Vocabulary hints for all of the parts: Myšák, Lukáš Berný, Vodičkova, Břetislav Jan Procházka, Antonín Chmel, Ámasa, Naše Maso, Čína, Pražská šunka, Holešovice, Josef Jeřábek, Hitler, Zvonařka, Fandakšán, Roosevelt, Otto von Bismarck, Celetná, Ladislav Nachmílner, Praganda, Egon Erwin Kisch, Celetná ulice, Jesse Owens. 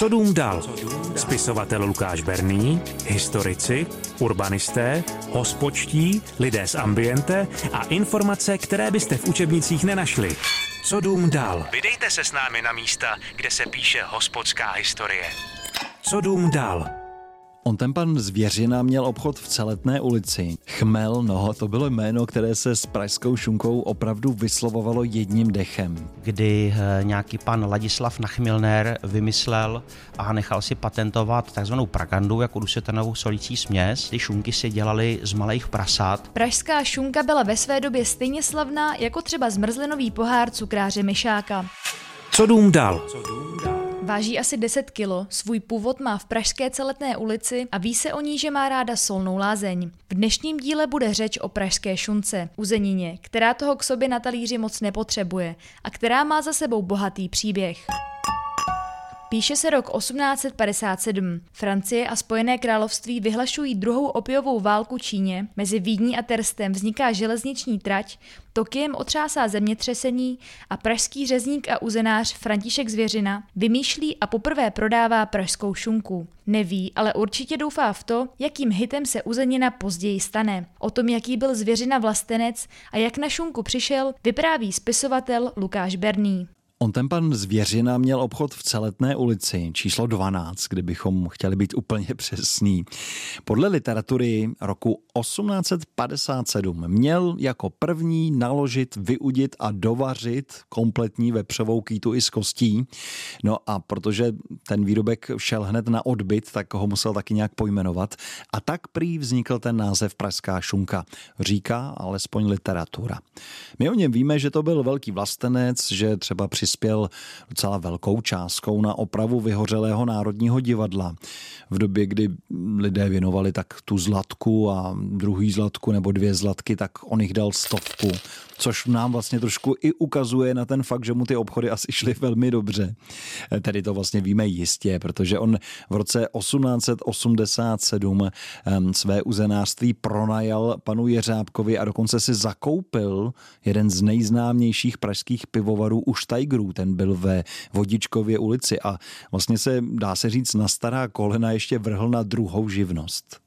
Co dům dal? Spisovatel Lukáš Berný, historici, urbanisté, hospodští, lidé z Ambiente a informace, které byste v učebnicích nenašli. Co dům dal? Vydejte se s námi na místa, kde se píše hospodská historie. Co dům dal? On ten pan Zvěřina měl obchod v Celetné ulici. Chmel, no, to bylo jméno, které se s pražskou šunkou opravdu vyslovovalo jedním dechem. Kdy nějaký pan Ladislav Nachmílner vymyslel a nechal si patentovat takzvanou pragandu, jako dusetanovou solící směs. Ty šunky se dělaly z malých prasat. Pražská šunka byla ve své době stejně slavná, jako třeba zmrzlinový pohár cukráře Myšáka. Co dům dal? Váží asi 10 kilo, svůj původ má v pražské Celetné ulici a ví se o ní, že má ráda solnou lázeň. V dnešním díle bude řeč o pražské šunce, uzenině, která toho k sobě na talíři moc nepotřebuje a která má za sebou bohatý příběh. Píše se rok 1857. Francie a Spojené království vyhlašují druhou opiovou válku Číně, mezi Vídní a Terstem vzniká železniční trať, Tokiem otřásá zemětřesení a pražský řezník a uzenář František Zvěřina vymýšlí a poprvé prodává pražskou šunku. Neví, ale určitě doufá v to, jakým hitem se uzenina později stane. O tom, jaký byl Zvěřina vlastenec a jak na šunku přišel, vypráví spisovatel Lukáš Berný. On ten pan Zvěřina měl obchod v Celetné ulici, číslo 12, kdybychom chtěli být úplně přesní. Podle literatury roku 1857 měl jako první naložit, vyudit a dovařit kompletní vepřovou kýtu i s kostí. No a protože ten výrobek šel hned na odbyt, tak ho musel taky nějak pojmenovat. A tak prý vznikl ten název Pražská šunka, říká alespoň literatura. My o něm víme, že to byl velký vlastenec, že třeba přispěl docela velkou částkou na opravu vyhořelého Národního divadla. V době, kdy lidé věnovali tak tu zlatku a druhý zlatku nebo 2 zlatky, tak on jich dal 100, což nám vlastně trošku i ukazuje na ten fakt, že mu ty obchody asi šly velmi dobře. Tedy to vlastně víme jistě, protože on v roce 1887 své uzenářství pronajal panu Jeřábkovi a dokonce si zakoupil jeden z nejznámějších pražských pivovarů už Tigerů, ten byl ve Vodičkově ulici a vlastně se, dá se říct, na stará kolena ještě vrhl na druhou živnost.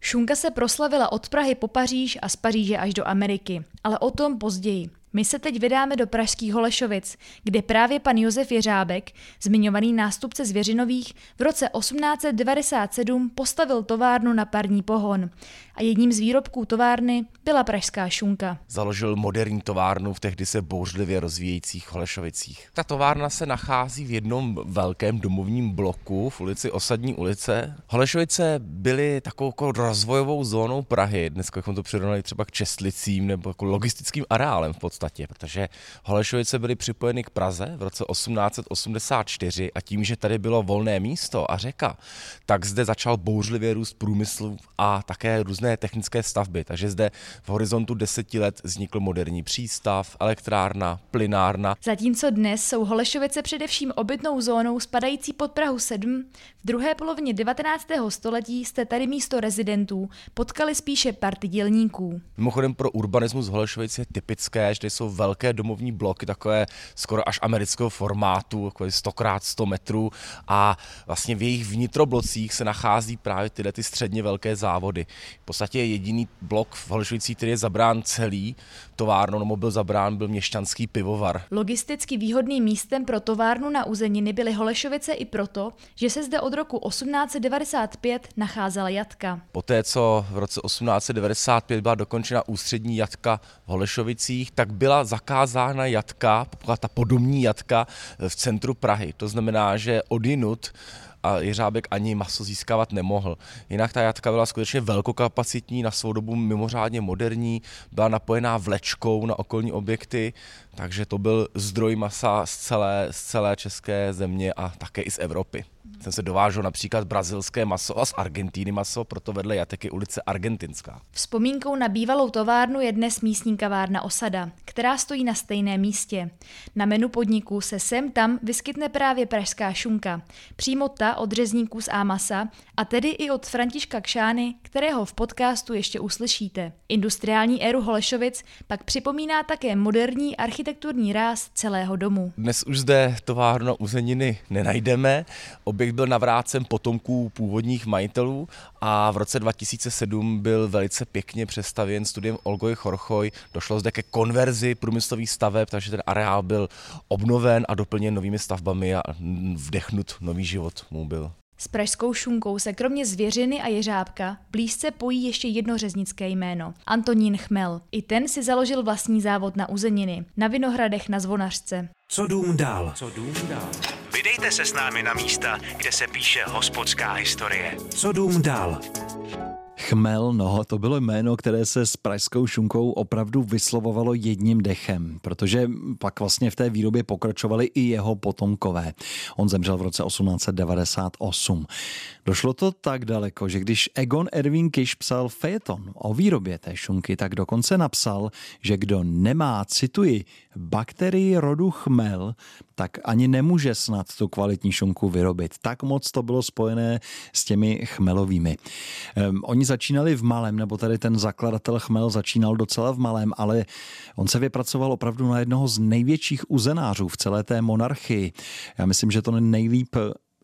Šunka se proslavila od Prahy po Paříž a z Paříže až do Ameriky, ale o tom později. My se teď vydáme do pražských Holešovic, kde právě pan Josef Jeřábek, zmiňovaný nástupce Zvěřinových, v roce 1897 postavil továrnu na parní pohon. A jedním z výrobků továrny byla pražská šunka. Založil moderní továrnu v tehdy se bouřlivě rozvíjejících Holešovicích. Ta továrna se nachází v jednom velkém domovním bloku v ulici Osadní ulice. Holešovice byly takovou rozvojovou zónou Prahy. Dneska bychom to přirovnali třeba k Čestlicím nebo jako logistickým areálem v podstatě. Protože Holešovice byly připojeny k Praze v roce 1884 a tím, že tady bylo volné místo a řeka, tak zde začal bouřlivě růst průmysl a také různé technické stavby. Takže zde v horizontu 10 let vznikl moderní přístav, elektrárna, plynárna. Zatímco dnes jsou Holešovice především obytnou zónou spadající pod Prahu 7, v druhé polovině 19. století jste tady místo rezidentů potkali spíše party dělníků. Mimochodem pro urbanismus Holešovic je typické, že jsou velké domovní bloky, takové skoro až amerického formátu, takové 100x100 metrů a vlastně v jejich vnitroblocích se nachází právě tyhle ty středně velké závody. V podstatě je jediný blok v Holešovicích, který je zabrán celý továrnou, nebo byl zabrán, byl měšťanský pivovar. Logisticky výhodným místem pro továrnu na uzeniny byly Holešovice i proto, že se zde od roku 1895 nacházela jatka. Poté, co v roce 1895 byla dokončena ústřední jatka v Holešovicích, tak byla zakázána jatka, ta podomní jatka v centru Prahy. To znamená, že odinut a Jeřábek ani maso získávat nemohl. Jinak ta jatka byla skutečně velkokapacitní, na svou dobu mimořádně moderní, byla napojená vlečkou na okolní objekty, takže to byl zdroj masa z celé české země a také i z Evropy. Ten se dovážel například brazilské maso a z Argentíny maso, proto vedle Jateky ulice Argentinská. Vzpomínkou na bývalou továrnu je dnes místní kavárna Osada, která stojí na stejném místě. Na menu podniku se sem tam vyskytne právě pražská šunka, přímo ta od řezníků z Ámasa, a tedy i od Františka Kšány, kterého v podcastu ještě uslyšíte. Industriální éru Holešovic pak připomíná také moderní architekturní ráz celého domu. Dnes už zde továrnu uzeniny nenajdeme. Objekt byl navrácen potomků původních majitelů a v roce 2007 byl velice pěkně přestavěn studiem Olgoje Chorchoj. Došlo zde ke konverzi průmyslových staveb, takže ten areál byl obnoven a doplněn novými stavbami a vdechnut nový život mu byl. S pražskou šunkou se kromě Zvěřiny a Jeřábka blízce pojí ještě jedno řeznické jméno – Antonín Chmel. I ten si založil vlastní závod na uzeniny, na Vinohradech na Zvonařce. Co dům dál? Vydejte se s námi na místa, kde se píše hospodská historie. Co dům dál? Chmel, no, to bylo jméno, které se s pražskou šunkou opravdu vyslovovalo jedním dechem, protože pak vlastně v té výrobě pokračovali i jeho potomkové. On zemřel v roce 1898. Došlo to tak daleko, že když Egon Erwin Kisch psal fejeton o výrobě té šunky, tak dokonce napsal, že kdo nemá, cituji, bakterii rodu chmel, tak ani nemůže snad tu kvalitní šunku vyrobit. Tak moc to bylo spojené s těmi chmelovými. Oni začínali v malém, nebo tady ten zakladatel Chmel začínal docela v malém, ale on se vypracoval opravdu na jednoho z největších uzenářů v celé té monarchii. Já myslím, že to nejlíp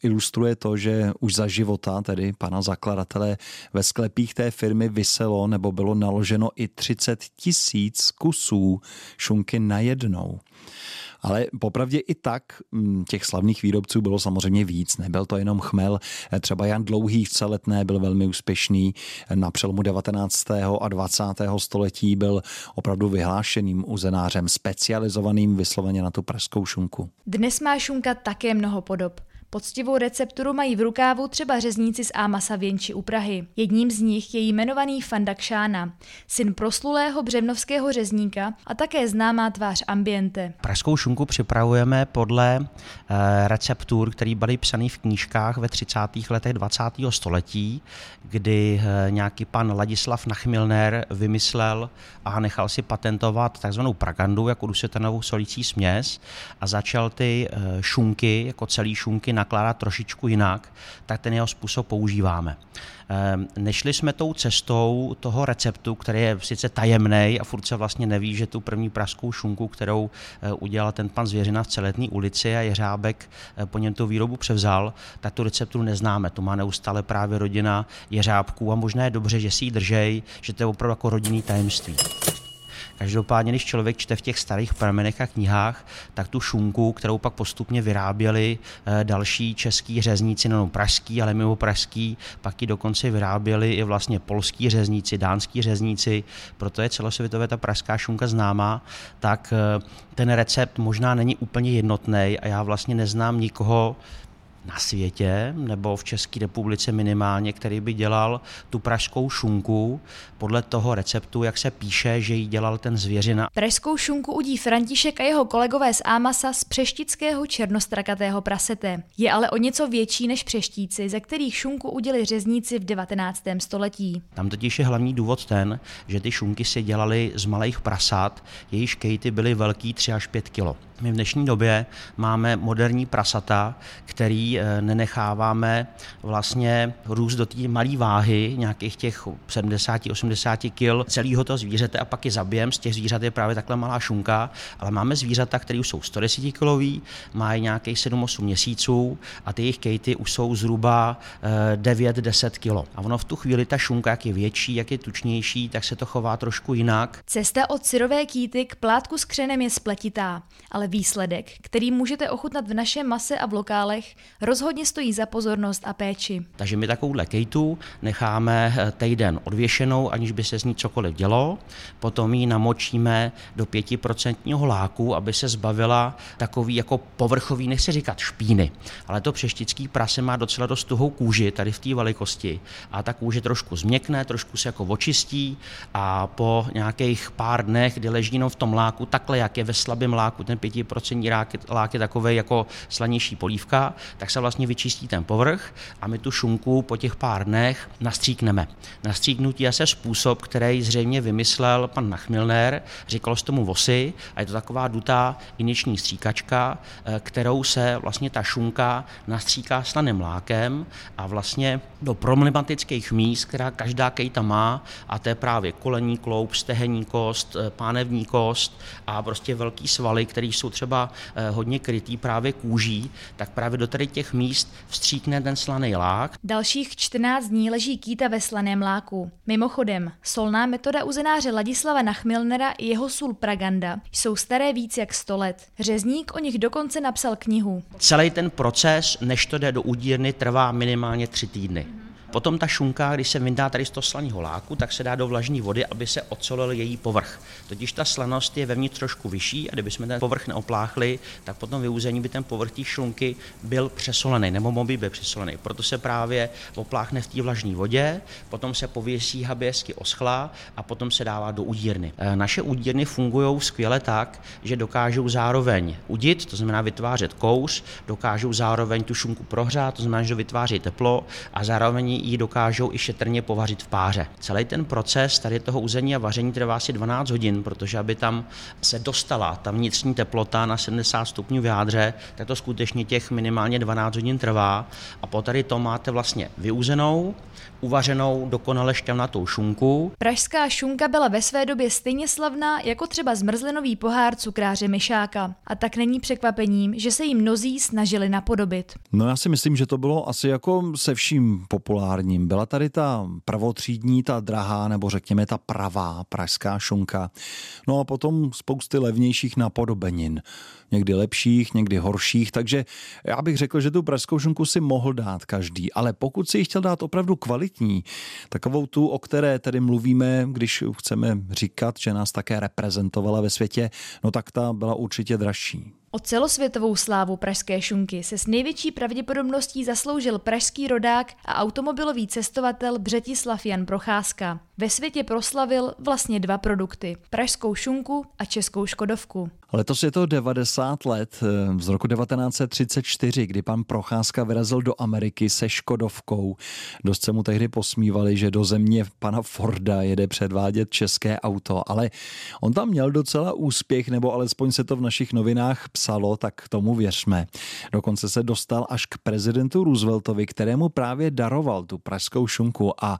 ilustruje to, že už za života, tedy pana zakladatele, ve sklepích té firmy viselo nebo bylo naloženo i 30 000 kusů šunky najednou. Ale popravdě i tak těch slavných výrobců bylo samozřejmě víc. Nebyl to jenom Chmel. Třeba Jan Dlouhý v Celetné byl velmi úspěšný. Na přelomu 19. a 20. století byl opravdu vyhlášeným uzenářem, specializovaným vysloveně na tu pražskou šunku. Dnes má šunka také mnoho podob. Poctivou recepturu mají v rukávu třeba řezníci z Ámasa v Jenči u Prahy. Jedním z nich je jmenovaný Fandakšána, syn proslulého břevnovského řezníka a také známá tvář Ambiente. Pražskou šunku připravujeme podle receptur, které byly psané v knížkách ve 30. letech 20. století, kdy nějaký pan Ladislav Nachmílner vymyslel a nechal si patentovat takzvanou pragandu jako dusitanovou solící směs a začal ty šunky, jako celý šunky, nakládat trošičku jinak, tak ten jeho způsob používáme. Nešli jsme tou cestou toho receptu, který je sice tajemnej a furt se vlastně neví, že tu první pražskou šunku, kterou udělal ten pan Zvěřina v Celetné ulici a Jeřábek po něm tu výrobu převzal, tak tu recepturu neznáme. To má neustále právě rodina Jeřábků a možná je dobře, že si ji držej, že to je opravdu jako rodinný tajemství. Každopádně, když člověk čte v těch starých pramenech a knihách, tak tu šunku, kterou pak postupně vyráběli další český řezníci, nejenom pražský, ale mimo pražský, pak ji dokonce vyráběli i vlastně polský řezníci, dánský řezníci, proto je celosvětově ta pražská šunka známá, tak ten recept možná není úplně jednotný a já vlastně neznám nikoho na světě nebo v České republice minimálně, který by dělal tu pražskou šunku podle toho receptu, jak se píše, že ji dělal ten Zvěřina. Pražskou šunku udí František a jeho kolegové z Ámasa z přeštického černostrakatého prasete. Je ale o něco větší než přeštíci, ze kterých šunku udělali řezníci v 19. století. Tam totiž je hlavní důvod ten, že ty šunky si dělali z malých prasat, jejíž kejty byly velký 3 až 5 kilo. My v dnešní době máme moderní prasata, který nenecháváme vlastně růst do té malé váhy, nějakých těch 70-80 kil celého toho zvířete a pak je zabijem. Z těch zvířat je právě takhle malá šunka, ale máme zvířata, které už jsou 110 kilový, mají nějakých 7-8 měsíců a ty jejich kejty už jsou zhruba 9-10 kilo. A ono v tu chvíli ta šunka, jak je větší, jak je tučnější, tak se to chová trošku jinak. Cesta od syrové kýty k plátku s křenem je spletitá, ale výsledek, který můžete ochutnat v Našem Mase a v lokálech, rozhodně stojí za pozornost a péči. Takže my takovouhle kejtu necháme týden odvěšenou, aniž by se z ní cokoliv dělo. Potom ji namočíme do 5% láku, aby se zbavila takový jako povrchový, nechci říkat špíny, ale to přeštický prase má docela dost tuhou kůži tady v té velikosti a ta kůže trošku změkne, trošku se jako očistí a po nějakých pár dnech, kdy leží jenom v tom láku, takhle jak je ve slabém láku, ten 5 30% lák je takovej jako slanější polívka, tak se vlastně vyčistí ten povrch a my tu šunku po těch pár dnech nastříkneme. Nastříknutí je asi způsob, který zřejmě vymyslel pan Nachmilner, říkalo se tomu vosy a je to taková dutá ineční stříkačka, kterou se vlastně ta šunka nastříká slaným lákem a vlastně do problematických míst, která každá kejta má, a to je právě kolenní kloub, stehenní kost, pánevní kost a prostě velký svaly, které jsou třeba hodně krytý právě kůží, tak právě do tady těch míst vstříkne ten slaný lák. Dalších 14 dní leží kýta ve slaném láku. Mimochodem, solná metoda uzenáře Ladislava Nachmilnera i jeho sůl Praganda jsou staré víc jak 100 let. Řezník o nich dokonce napsal knihu. Celý ten proces, než to jde do udírny, trvá minimálně 3 týdny. Potom ta šunka, když se vyndá tady z toho slaného láku, tak se dá do vlažní vody, aby se odsolil její povrch. Totiž ta slanost je vevnitř trošku vyšší a kdybychom ten povrch neopláchli, tak potom vyúzení by ten povrch té šunky byl přesolený nebo mohl být přesolený. Proto se právě opláchne v té vlažní vodě, potom se pověsí habeasky oschla a potom se dává do udírny. Naše udírny fungují skvěle tak, že dokážou zároveň udit, to znamená vytvářet kouř, dokážou zároveň tu šunku prohřát, to znamená, že vytváří teplo a zároveň ji dokážou i šetrně povařit v páře. Celý ten proces tady toho uzení a vaření trvá asi 12 hodin, protože aby tam se dostala ta vnitřní teplota na 70 stupňů v jádře, tak to skutečně těch minimálně 12 hodin trvá a po tady to máte vlastně vyuzenou, uvařenou, dokonale šťavnatou šunku. Pražská šunka byla ve své době stejně slavná jako třeba zmrzlinový pohár cukráře Myšáka a tak není překvapením, že se jí mnozí snažili napodobit. No já si myslím, že to bylo asi jako se vším populární. Byla tady ta prvotřídní, ta drahá, nebo řekněme ta pravá pražská šunka. No a potom spousty levnějších napodobenin. Někdy lepších, někdy horších, takže já bych řekl, že tu pražskou šunku si mohl dát každý, ale pokud si ji chtěl dát opravdu kvalitní, takovou tu, o které tady mluvíme, když chceme říkat, že nás také reprezentovala ve světě, no tak ta byla určitě dražší. O celosvětovou slávu pražské šunky se s největší pravděpodobností zasloužil pražský rodák a automobilový cestovatel Břetislav Jan Procházka. Ve světě proslavil vlastně 2 produkty, pražskou šunku a českou škodovku. Letos je to 90 let, z roku 1934, kdy pan Procházka vyrazil do Ameriky se škodovkou. Dost se mu tehdy posmívali, že do země pana Forda jede předvádět české auto, ale on tam měl docela úspěch, nebo alespoň se to v našich novinách psalo, tak tomu věřme. Dokonce se dostal až k prezidentu Rooseveltovi, kterému právě daroval tu pražskou šunku a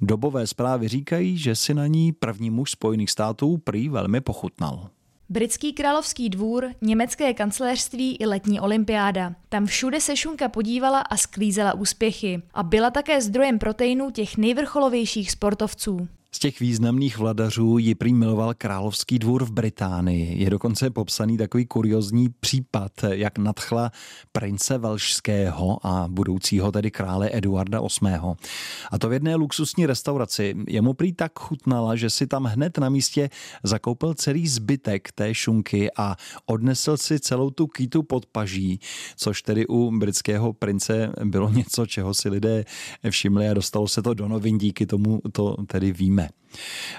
dobové zprávy říkají, že si na ní první muž Spojených států prý velmi pochutnal. Britský královský dvůr, německé kancléřství i letní olympiáda. Tam všude se šunka podívala a sklízela úspěchy a byla také zdrojem proteinů těch nejvrcholovějších sportovců. Z těch významných vladařů ji prý miloval královský dvůr v Británii. Je dokonce popsaný takový kuriozní případ, jak nadchla prince velšského a budoucího tedy krále Eduarda VIII. A to v jedné luxusní restauraci. Jemu prý tak chutnala, že si tam hned na místě zakoupil celý zbytek té šunky a odnesl si celou tu kýtu pod paží, což tedy u britského prince bylo něco, čeho si lidé všimli a dostalo se to do novin, díky tomu to tedy víme.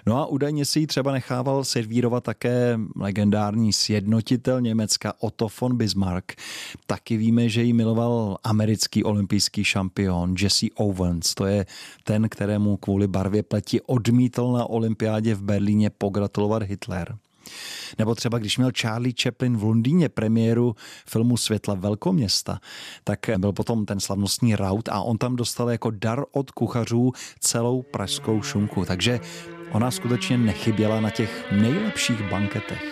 No a údajně si ji třeba nechával servírovat také legendární sjednotitel Německa Otto von Bismarck. Taky víme, že ji miloval americký olympijský šampion Jesse Owens. To je ten, kterému kvůli barvě pleti odmítl na olympiádě v Berlíně pogratulovat Hitler. Nebo třeba když měl Charlie Chaplin v Londýně premiéru filmu Světla velkoměsta, tak byl potom ten slavnostní raut a on tam dostal jako dar od kuchařů celou pražskou šunku. Takže ona skutečně nechyběla na těch nejlepších banketech.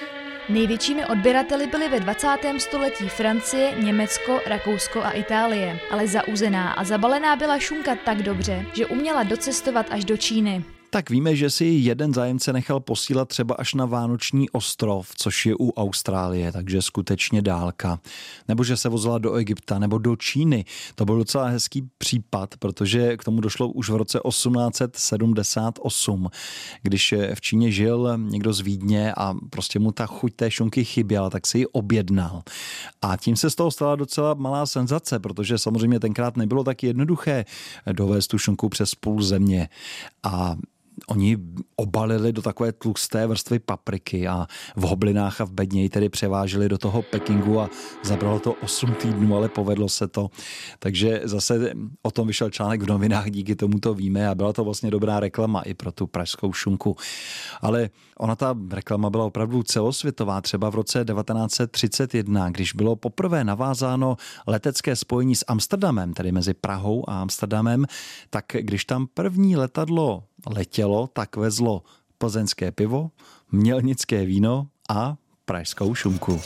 Největšími odběrateli byly ve 20. století Francie, Německo, Rakousko a Itálie, ale zauzená a zabalená byla šunka tak dobře, že uměla docestovat až do Číny. Tak víme, že si jeden zájemce nechal posílat třeba až na Vánoční ostrov, což je u Austrálie, takže skutečně dálka. Nebo že se vozila do Egypta nebo do Číny. To byl docela hezký případ, protože k tomu došlo už v roce 1878, když v Číně žil někdo z Vídně a prostě mu ta chuť té šunky chyběla, tak si ji objednal. A tím se z toho stala docela malá senzace, protože samozřejmě tenkrát nebylo tak jednoduché dovést tu šunku přes půl země. A oni obalili do takové tlusté vrstvy papriky a v hoblinách a v bedněji tedy převáželi do toho Pekingu a zabralo to 8 týdnů, ale povedlo se to. Takže zase o tom vyšel článek v novinách, díky tomu to víme a byla to vlastně dobrá reklama i pro tu pražskou šunku. Ale ona ta reklama byla opravdu celosvětová, třeba v roce 1931, když bylo poprvé navázáno letecké spojení s Amsterdamem, tedy mezi Prahou a Amsterdamem, tak když tam první letadlo letělo, tak vezlo plzeňské pivo, mělnické víno a pražskou šunku.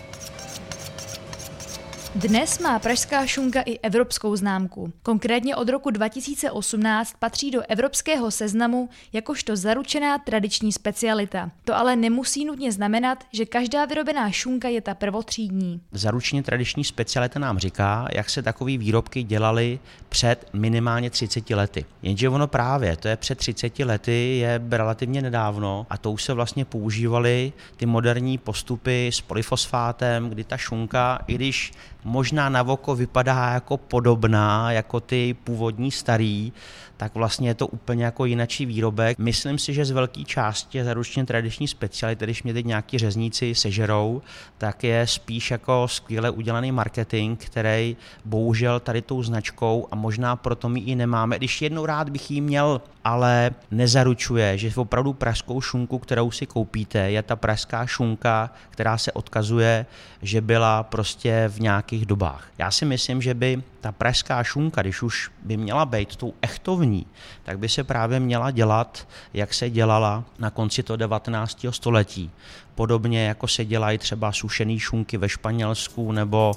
Dnes má pražská šunka i evropskou známku. Konkrétně od roku 2018 patří do evropského seznamu jakožto zaručená tradiční specialita. To ale nemusí nutně znamenat, že každá vyrobená šunka je ta prvotřídní. Zaručeně tradiční specialita nám říká, jak se takové výrobky dělaly před minimálně 30 lety. Jenže ono právě, to je před 30 lety, je relativně nedávno a to už se vlastně používaly ty moderní postupy s polyfosfátem, kdy ta šunka, i když možná na oko vypadá jako podobná, jako ty původní starý, tak vlastně je to úplně jako jinačí výrobek. Myslím si, že z velké části je zaručně tradiční specialita, když mě teď nějaký řezníci sežerou, tak je spíš jako skvěle udělaný marketing, který bohužel tady tou značkou a možná proto my ji nemáme. Když jednou rád bych ji měl, ale nezaručuje, že opravdu pražskou šunku, kterou si koupíte, je ta pražská šunka, která se odkazuje, že byla prostě v nějakých dobách. Já si myslím, že by ta pražská šunka, když už by měla být tou echtovní, tak by se právě měla dělat, jak se dělala na konci toho 19. století. Podobně jako se dělají třeba sušený šunky ve Španělsku nebo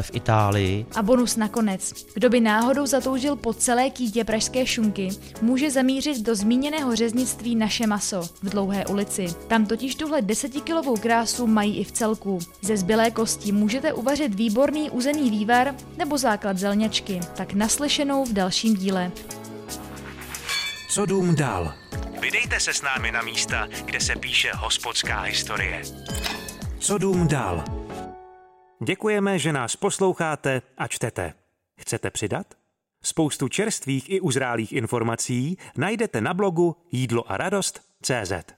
v Itálii. A bonus nakonec. Kdo by náhodou zatoužil po celé kýtě pražské šunky, může zamířit do zmíněného řeznictví Naše Maso v Dlouhé ulici. Tam totiž tuhle 10kilovou krásu mají i v celku. Ze zbylé kosti můžete uvařit výborný uzený vývar nebo základ zelňačky. Tak naslyšenou v dalším díle. Co dům dál? Vydejte se s námi na místa, kde se píše hospodská historie. Co dům dál? Děkujeme, že nás posloucháte a čtete. Chcete přidat? Spoustu čerstvých i uzrálých informací najdete na blogu jídloaradost.cz.